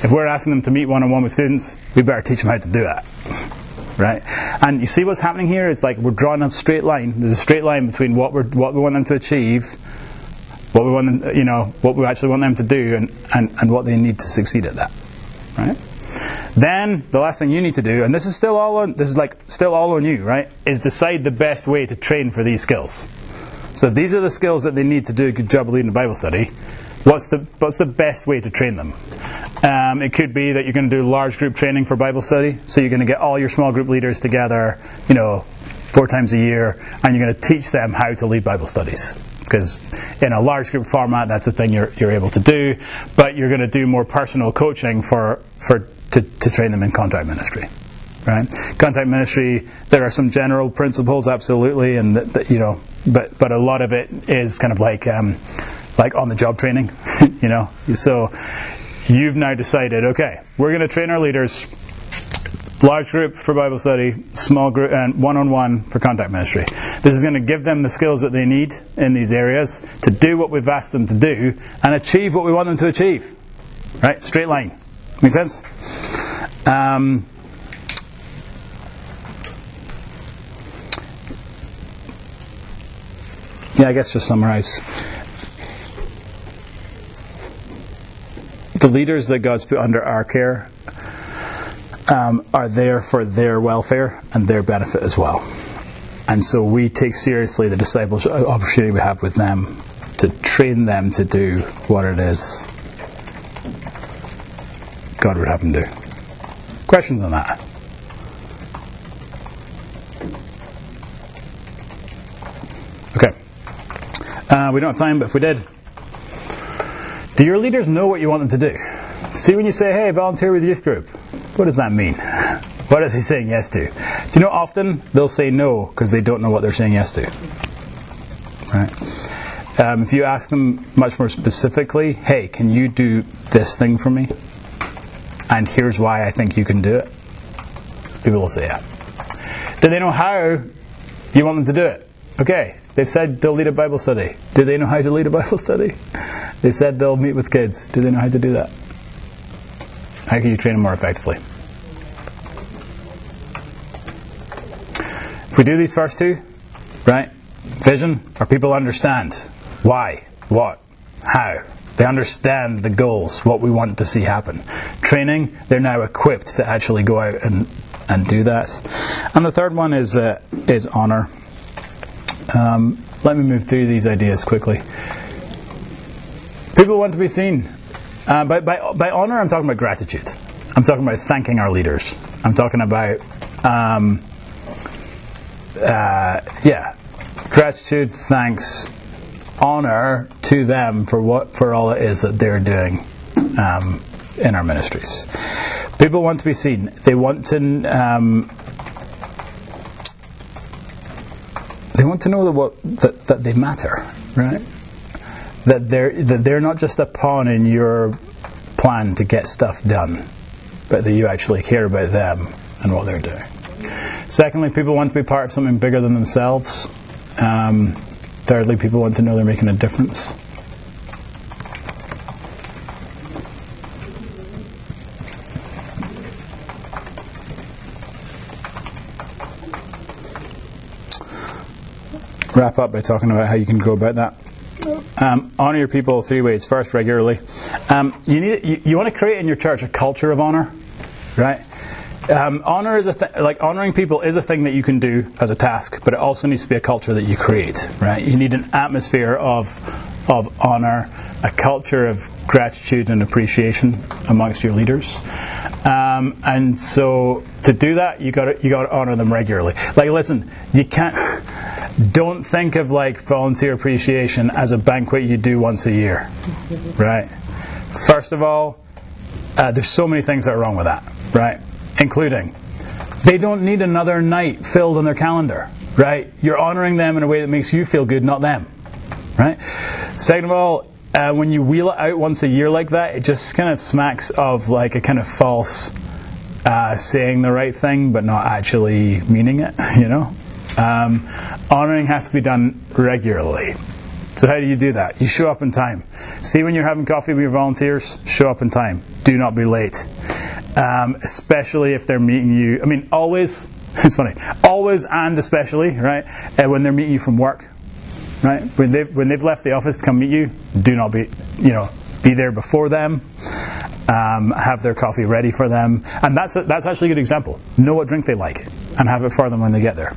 If we're asking them to meet one-on-one with students, we better teach them how to do that. Right? And you see what's happening here? It's like we're drawing a straight line. There's a straight line between what we want them to achieve, what we want them, you know, what we actually want them to do, and what they need to succeed at that. Right? Then the last thing you need to do, and this is still all on you, right? Is decide the best way to train for these skills. So if these are the skills that they need to do a good job of leading a Bible study, What's the best way to train them? It could be that you're going to do large group training for Bible study, so you're going to get all your small group leaders together, 4 times a year, and you're going to teach them how to lead Bible studies. Because in a large group format, that's a thing you're able to do, but you're going to do more personal coaching to train them in contact ministry. Right? Contact ministry, there are some general principles, absolutely, and but a lot of it is kind of like on-the-job training, So you've now decided, okay, we're going to train our leaders. Large group for Bible study, small group, and one-on-one for contact ministry. This is going to give them the skills that they need in these areas to do what we've asked them to do and achieve what we want them to achieve. Right? Straight line. Make sense? I guess just summarize. The leaders that God's put under our care are there for their welfare and their benefit as well. And so we take seriously the discipleship opportunity we have with them to train them to do what it is God would have them do. Questions on that? Okay. We don't have time, but if we did, do your leaders know what you want them to do? See, when you say, hey, volunteer with the youth group, what does that mean? What are they saying yes to? Do you know often they'll say no because they don't know what they're saying yes to? Right? If you ask them much more specifically, hey, can you do this thing for me? And here's why I think you can do it. People will say yeah. Do they know how you want them to do it? Okay, they've said they'll lead a Bible study. Do they know how to lead a Bible study? They said they'll meet with kids. Do they know how to do that? How can you train them more effectively? If we do these first two, right? Vision, our people understand why, what, how. They understand the goals, what we want to see happen. Training, they're now equipped to actually go out and do that. And the third one is honour. Let me move through these ideas quickly. People want to be seen. By honour, I'm talking about gratitude. I'm talking about thanking our leaders. I'm talking about, gratitude, thanks, honour to them for all it is that they're doing in our ministries. People want to be seen. They want to know that they matter, right? That they're not just a pawn in your plan to get stuff done, but that you actually care about them and what they're doing. Secondly, people want to be part of something bigger than themselves. Thirdly, people want to know they're making a difference. Wrap up by talking about how you can go about that. Honour your people 3 ways. First, regularly. You want to create in your church a culture of honour, right? Honouring people is a thing that you can do as a task, but it also needs to be a culture that you create, right? You need an atmosphere of honour, a culture of gratitude and appreciation amongst your leaders, and so to do that, you got to honour them regularly. Like, listen, you can't. Don't think of volunteer appreciation as a banquet you do once a year, right? First of all, there's so many things that are wrong with that, right? Including, they don't need another night filled on their calendar, right? You're honouring them in a way that makes you feel good, not them, right? Second of all, when you wheel it out once a year like that, it just kind of smacks of a kind of false saying the right thing but not actually meaning it, honouring has to be done regularly. So how do you do that? You show up in time. See, when you're having coffee with your volunteers, show up in time. Do not be late. Especially if they're meeting you. I mean, always. It's funny. Always and especially, right? When they're meeting you from work, right? When they've left the office to come meet you, do not be, be there before them. Have their coffee ready for them. And that's actually a good example. Know what drink they like and have it for them when they get there.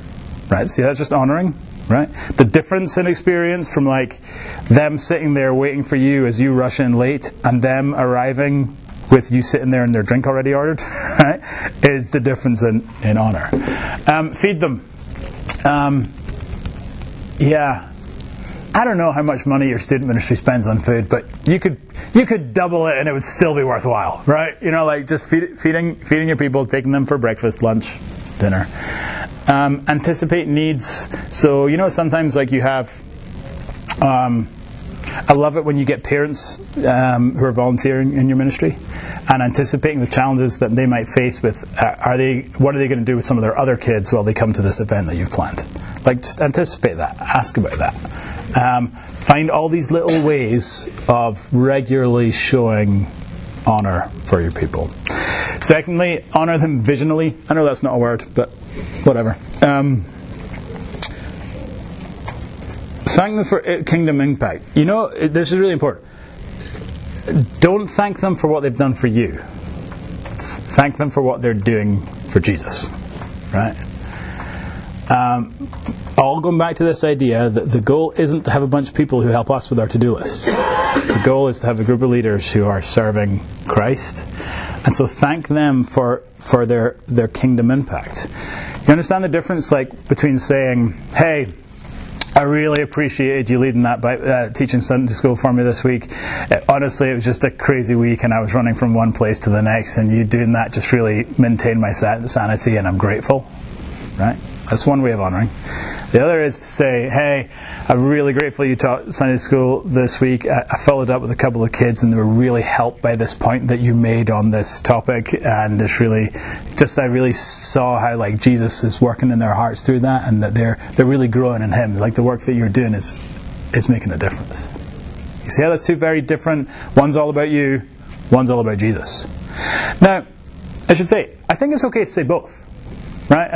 Right, see, that's just honouring. right? The difference in experience from like them sitting there waiting for you as you rush in late and them arriving with you sitting there and their drink already ordered, right, is the difference in honour. Feed them. Yeah. I don't know how much money your student ministry spends on food, but you could double it and it would still be worthwhile, right? You know, like just feeding your people, taking them for breakfast, lunch, dinner. Anticipate needs. So, you know, sometimes like you have... I love it when you get parents who are volunteering in your ministry and anticipating the challenges that they might face with what are they going to do with some of their other kids while they come to this event that you've planned. Like, just anticipate that. Ask about that. Find all these little ways of regularly showing honour for your people. Secondly, honour them visionally. I know that's not a word, but whatever. Thank them for kingdom impact. You know, this is really important. Don't thank them for what they've done for you. Thank them for what they're doing for Jesus. Right? All going back to this idea that the goal isn't to have a bunch of people who help us with our to-do lists. The goal is to have a group of leaders who are serving Christ. And so thank them for their kingdom impact. You understand the difference like between saying, hey, I really appreciated you leading that by teaching Sunday school for me this week. Honestly, it was just a crazy week and I was running from one place to the next, and you doing that just really maintained my sanity and I'm grateful. Right? That's one way of honouring. The other is to say, hey, I'm really grateful you taught Sunday school this week. I followed up with a couple of kids and they were really helped by this point that you made on this topic, and this really, just I really saw how like Jesus is working in their hearts through that, and that they're really growing in Him. Like the work that you're doing is making a difference. You see how that's two very different, one's all about you, one's all about Jesus. Now, I should say, I think it's okay to say both. Right?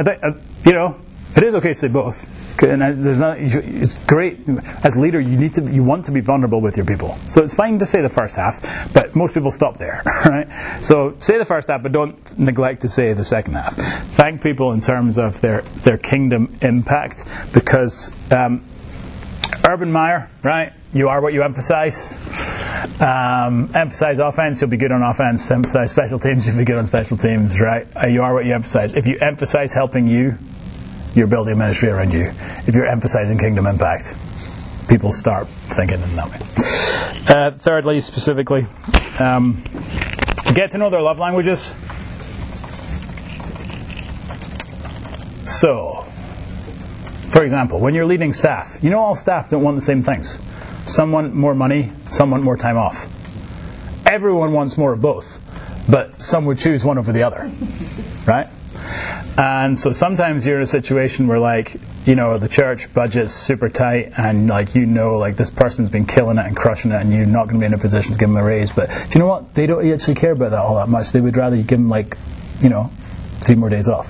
You know, it is okay to say both. And there's not, it's great. As a leader, you want to be vulnerable with your people. So it's fine to say the first half, but most people stop there, right? So say the first half, but don't neglect to say the second half. Thank people in terms of their kingdom impact, because Urban Meyer, right? You are what you emphasize. Emphasize offense, you'll be good on offense. Emphasize special teams, you'll be good on special teams, right? You are what you emphasize. If you emphasize helping you, you're building a ministry around you. If you're emphasizing kingdom impact, people start thinking in that way. Thirdly, specifically, get to know their love languages. So, for example, when you're leading staff, you know all staff don't want the same things. Some want more money, some want more time off. Everyone wants more of both, but some would choose one over the other, right? And so sometimes you're in a situation where, like, you know, the church budget's super tight, and like, you know, like this person's been killing it and crushing it, and you're not going to be in a position to give them a raise. But do you know what? They don't actually care about that all that much. They would rather you give them, like, you know, 3 more days off.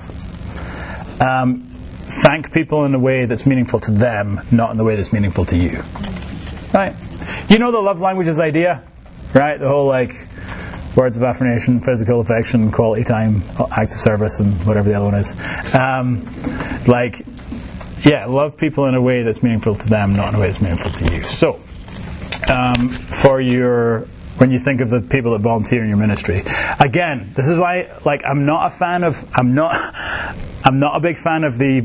Thank people in a way that's meaningful to them, not in the way that's meaningful to you. Right? You know the love languages idea, right? The whole like words of affirmation, physical affection, quality time, acts of service, and whatever the other one is. Love people in a way that's meaningful to them, not in a way that's meaningful to you. So, when you think of the people that volunteer in your ministry, again, this is why like I'm not a big fan of the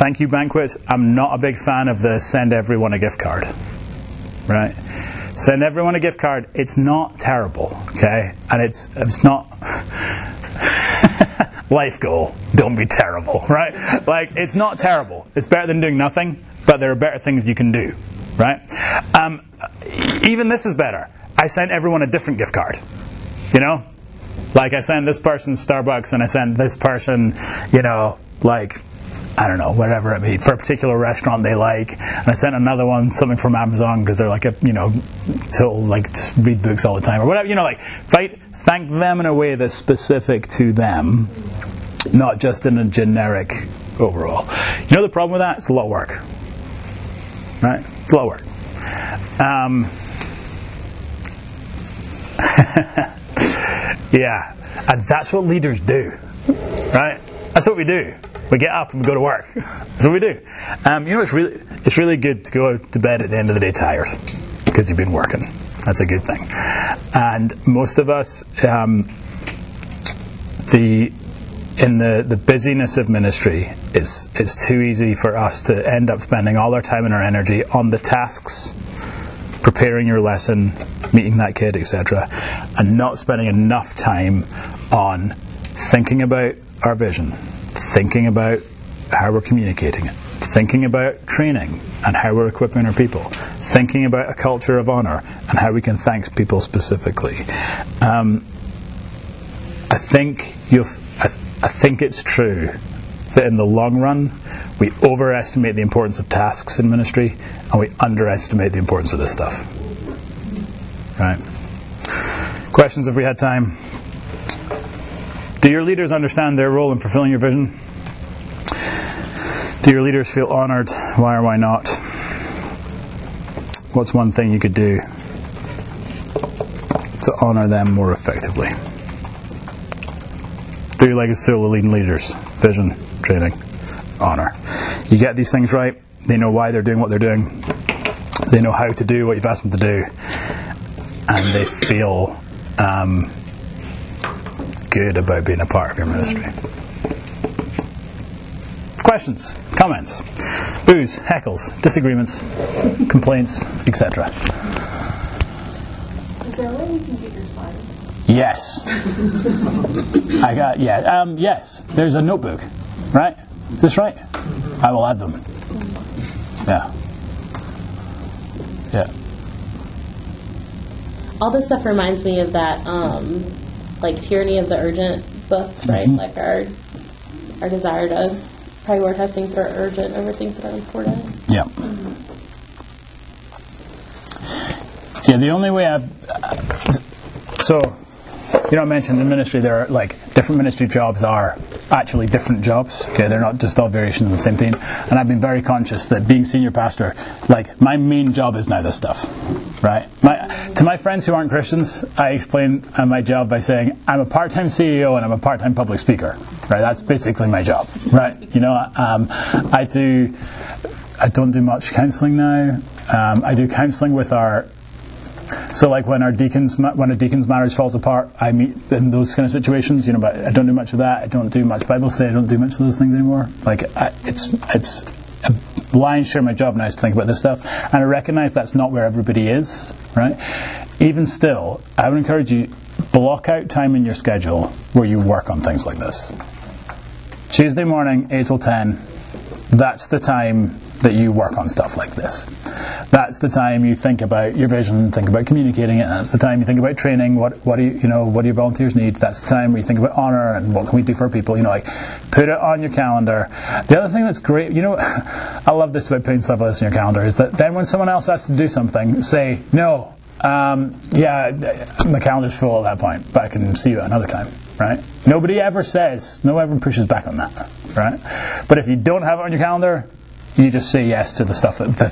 thank you banquets. I'm not a big fan of the send everyone a gift card. Right? Send everyone a gift card. It's not terrible, okay? And it's not life goal. Don't be terrible, right? Like, it's not terrible. It's better than doing nothing, but there are better things you can do, right? Even this is better. I sent everyone a different gift card, you know? Like, I sent this person Starbucks, and I sent this person, you know, like... I don't know, whatever it be, for a particular restaurant they like. And I sent another one something from Amazon because they're like, total, like, just read books all the time or whatever. You know, like, thank them in a way that's specific to them, not just in a generic overall. You know the problem with that? It's a lot of work. Right? It's a lot of work. Yeah. And that's what leaders do. Right? That's what we do. We get up and we go to work. That's what we do. You know, it's really good to go to bed at the end of the day tired because you've been working. That's a good thing. And most of us, in the busyness of ministry, it's too easy for us to end up spending all our time and our energy on the tasks, preparing your lesson, meeting that kid, etc., and not spending enough time on thinking about our vision, thinking about how we're communicating it, thinking about training and how we're equipping our people, thinking about a culture of honour and how we can thank people specifically. I think it's true that in the long run, we overestimate the importance of tasks in ministry and we underestimate the importance of this stuff. Right? Questions if we had time. Do your leaders understand their role in fulfilling your vision? Do your leaders feel honoured? Why or why not? What's one thing you could do to honour them more effectively? Three legs to the leading leaders: vision, training, honour. You get these things right, they know why they're doing what they're doing, they know how to do what you've asked them to do, and they feel good about being a part of your ministry. Questions, comments, boos, heckles, disagreements, complaints, etc. Is there a way you can get your slides? Yes. Yes. There's a notebook, right? Is this right? I will add them. Yeah. Yeah. All this stuff reminds me of that, like Tyranny of the Urgent book, right? Mm-hmm. Like our desire to prioritize things that are urgent over things that are important. Yeah. Mm-hmm. Yeah. The only way you know, I mentioned in ministry there are, like, different ministry jobs are actually different jobs. Okay, they're not just all variations of the same thing. And I've been very conscious that being senior pastor, like, my main job is now this stuff, right? To my friends who aren't Christians, I explain my job by saying I'm a part-time CEO and I'm a part-time public speaker, right? That's basically my job, right? You know, I don't do much counselling now. I do counselling with our... So, like, when a deacon's marriage falls apart, I meet in those kind of situations, you know. But I don't do much of that. I don't do much Bible study. I don't do much of those things anymore. Like, it's a lion's share of my job now is to think about this stuff, and I recognise that's not where everybody is, right? Even still, I would encourage you, block out time in your schedule where you work on things like this. Tuesday morning, 8 till 10. That's the time that you work on stuff like this. That's the time you think about your vision, think about communicating it. That's the time you think about training. What do your volunteers need? That's the time where you think about honour and what can we do for our people. You know, like, put it on your calendar. The other thing that's great, you know, I love this about putting stuff like this in your calendar, is that then when someone else has to do something, say no. My calendar's full at that point, but I can see you at another time, right? No one ever pushes back on that, right? But if you don't have it on your calendar, you just say yes to the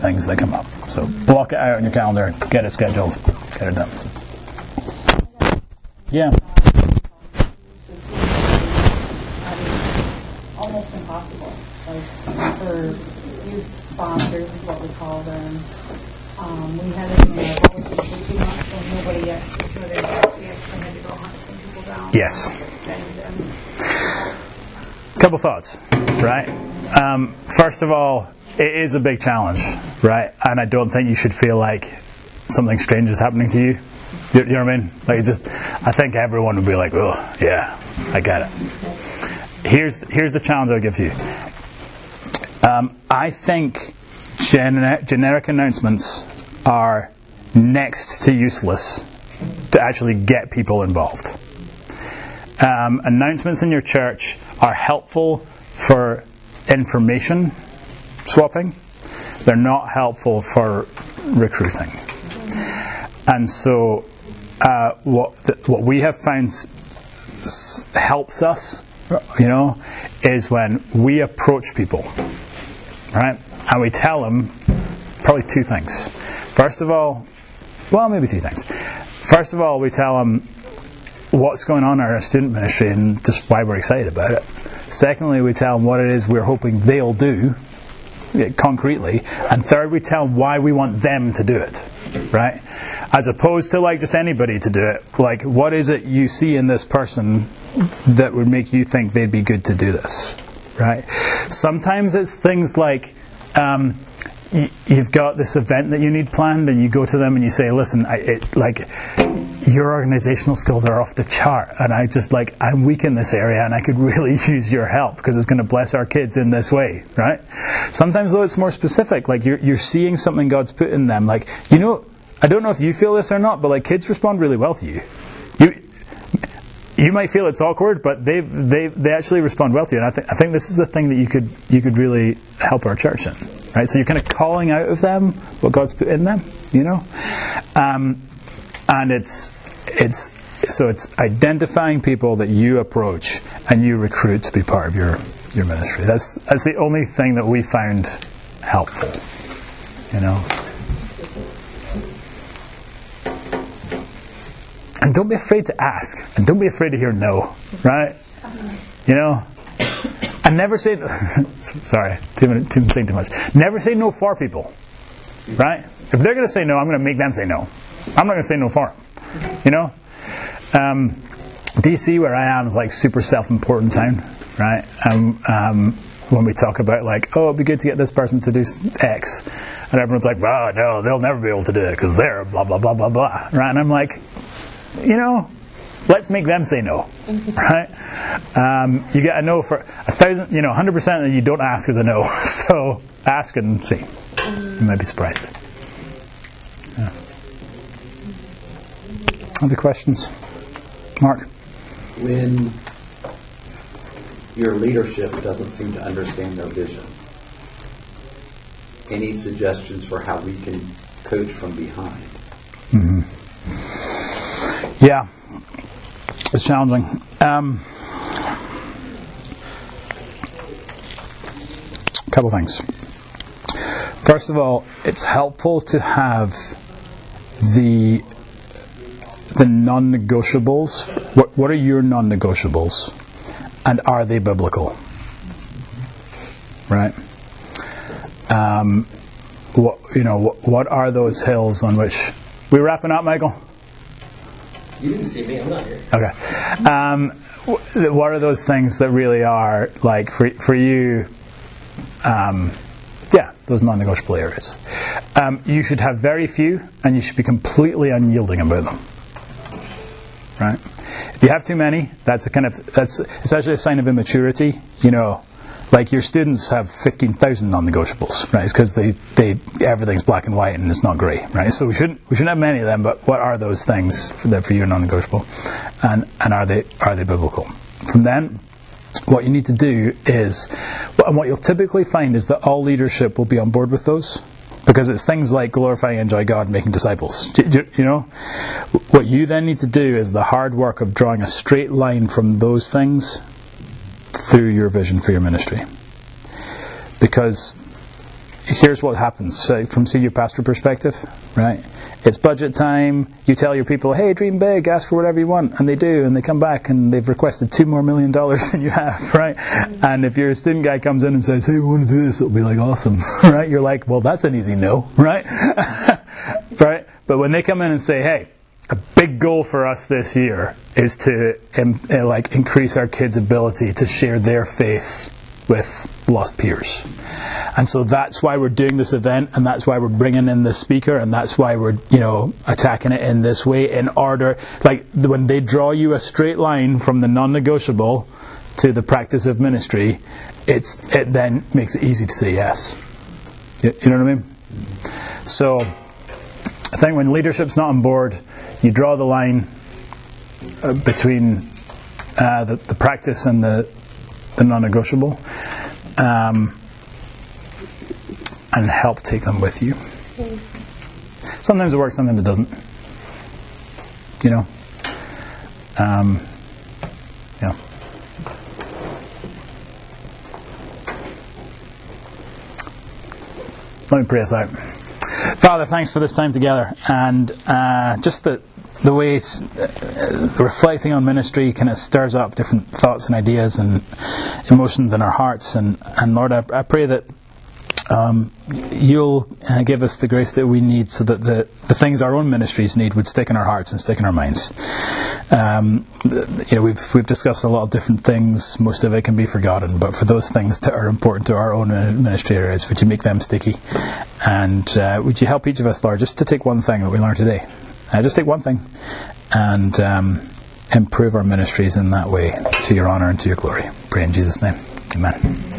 things that come up. So block it out on your calendar, get it scheduled, get it done. Yeah. Almost impossible, like, for youth sponsors, what we call them. We had it in the policy for 2 months, so nobody actually showed it. We actually had to go hunt some people down. Yes. Couple thoughts, right? First of all, it is a big challenge, right? And I don't think you should feel like something strange is happening to you. You know what I mean? Like, I think everyone would be like, oh, yeah, I get it. Here's the challenge I'll give to you. I think generic announcements are next to useless to actually get people involved. Announcements in your church are helpful for information swapping. They're not helpful for recruiting. And so what we have found helps us, you know, is when we approach people, right? And we tell them probably two things. Three things. First of all, we tell them what's going on in our student ministry and just why we're excited about it. Secondly, we tell them what it is we're hoping they'll do concretely. And third, we tell them why we want them to do it, right? As opposed to like just anybody to do it. Like, what is it you see in this person that would make you think they'd be good to do this, right? Sometimes it's things like you've got this event that you need planned, and you go to them and you say, listen, your organizational skills are off the chart, and I'm weak in this area, and I could really use your help because it's going to bless our kids in this way, right? Sometimes though it's more specific, like you're seeing something God's put in them, like, you know, I don't know if you feel this or not, but like kids respond really well to you. You might feel it's awkward, but they actually respond well to you, and I think this is the thing that you could really help our church in, right? So you're kind of calling out of them what God's put in them, you know, and it's identifying people that you approach and you recruit to be part of your ministry. That's the only thing that we found helpful, you know. And don't be afraid to ask. And don't be afraid to hear no. Right? You know? And never say... Sorry. Saying too much. Never say no for people. Right? If they're going to say no, I'm going to make them say no. I'm not going to say no for them. You know? DC, where I am, is like super self-important town. Right? When we talk about like, oh, it'd be good to get this person to do X. And everyone's like, oh, no, they'll never be able to do it because they're blah, blah, blah, blah, blah. Right? And I'm like... you know, let's make them say no, right? You get a no for 1,000, you know, 100% that you don't ask is a no. So ask and see. You might be surprised. Yeah. Other questions? Mark? When your leadership doesn't seem to understand their vision, any suggestions for how we can coach from behind? Mm-hmm. Yeah, it's challenging. A couple things. First of all, it's helpful to have the non-negotiables. What are your non-negotiables, and are they biblical? Right. What are those hills on which we're wrapping up, Michael? You didn't see me, I'm not here. Okay. What are those things that really are, like, for you, those non-negotiable areas? You should have very few, and you should be completely unyielding about them. Right? If you have too many, it's actually a sign of immaturity, you know. Like, your students have 15,000 non-negotiables, right? It's because they everything's black and white and it's not grey, right? So we shouldn't have many of them. But what are those things that for you are non-negotiable, and are they biblical? From then, what you need to do is, and what you'll typically find is that all leadership will be on board with those, because it's things like glorifying and enjoy God, and making disciples. You know, what you then need to do is the hard work of drawing a straight line from those things through your vision for your ministry. Because here's what happens. So from senior pastor perspective, right? It's budget time. You tell your people, hey, dream big, ask for whatever you want. And they do, and they come back, and they've requested $2 million than you have, right? And if your student guy comes in and says, hey, we want to do this, it'll be like awesome, right? You're like, well, that's an easy no, right? Right? But when they come in and say, hey, a big goal for us this year is to increase our kids' ability to share their faith with lost peers. And so that's why we're doing this event, and that's why we're bringing in this speaker, and that's why we're, you know, attacking it in this way, in order, like, when they draw you a straight line from the non-negotiable to the practice of ministry, it then makes it easy to say yes. You know what I mean? So I think when leadership's not on board, you draw the line between the practice and the non-negotiable, and help take them with you. Sometimes it works, sometimes it doesn't. You know? Yeah. Let me pray us out. Father, thanks for this time together, and just that the way reflecting on ministry kind of stirs up different thoughts and ideas and emotions in our hearts. And Lord, I pray that you'll give us the grace that we need so that the things our own ministries need would stick in our hearts and stick in our minds. We've discussed a lot of different things. Most of it can be forgotten, but for those things that are important to our own ministry areas, would you make them sticky? And would you help each of us, Lord, just to take one thing that we learned today? Just take one thing and improve our ministries in that way to your honour and to your glory. Pray in Jesus' name. Amen.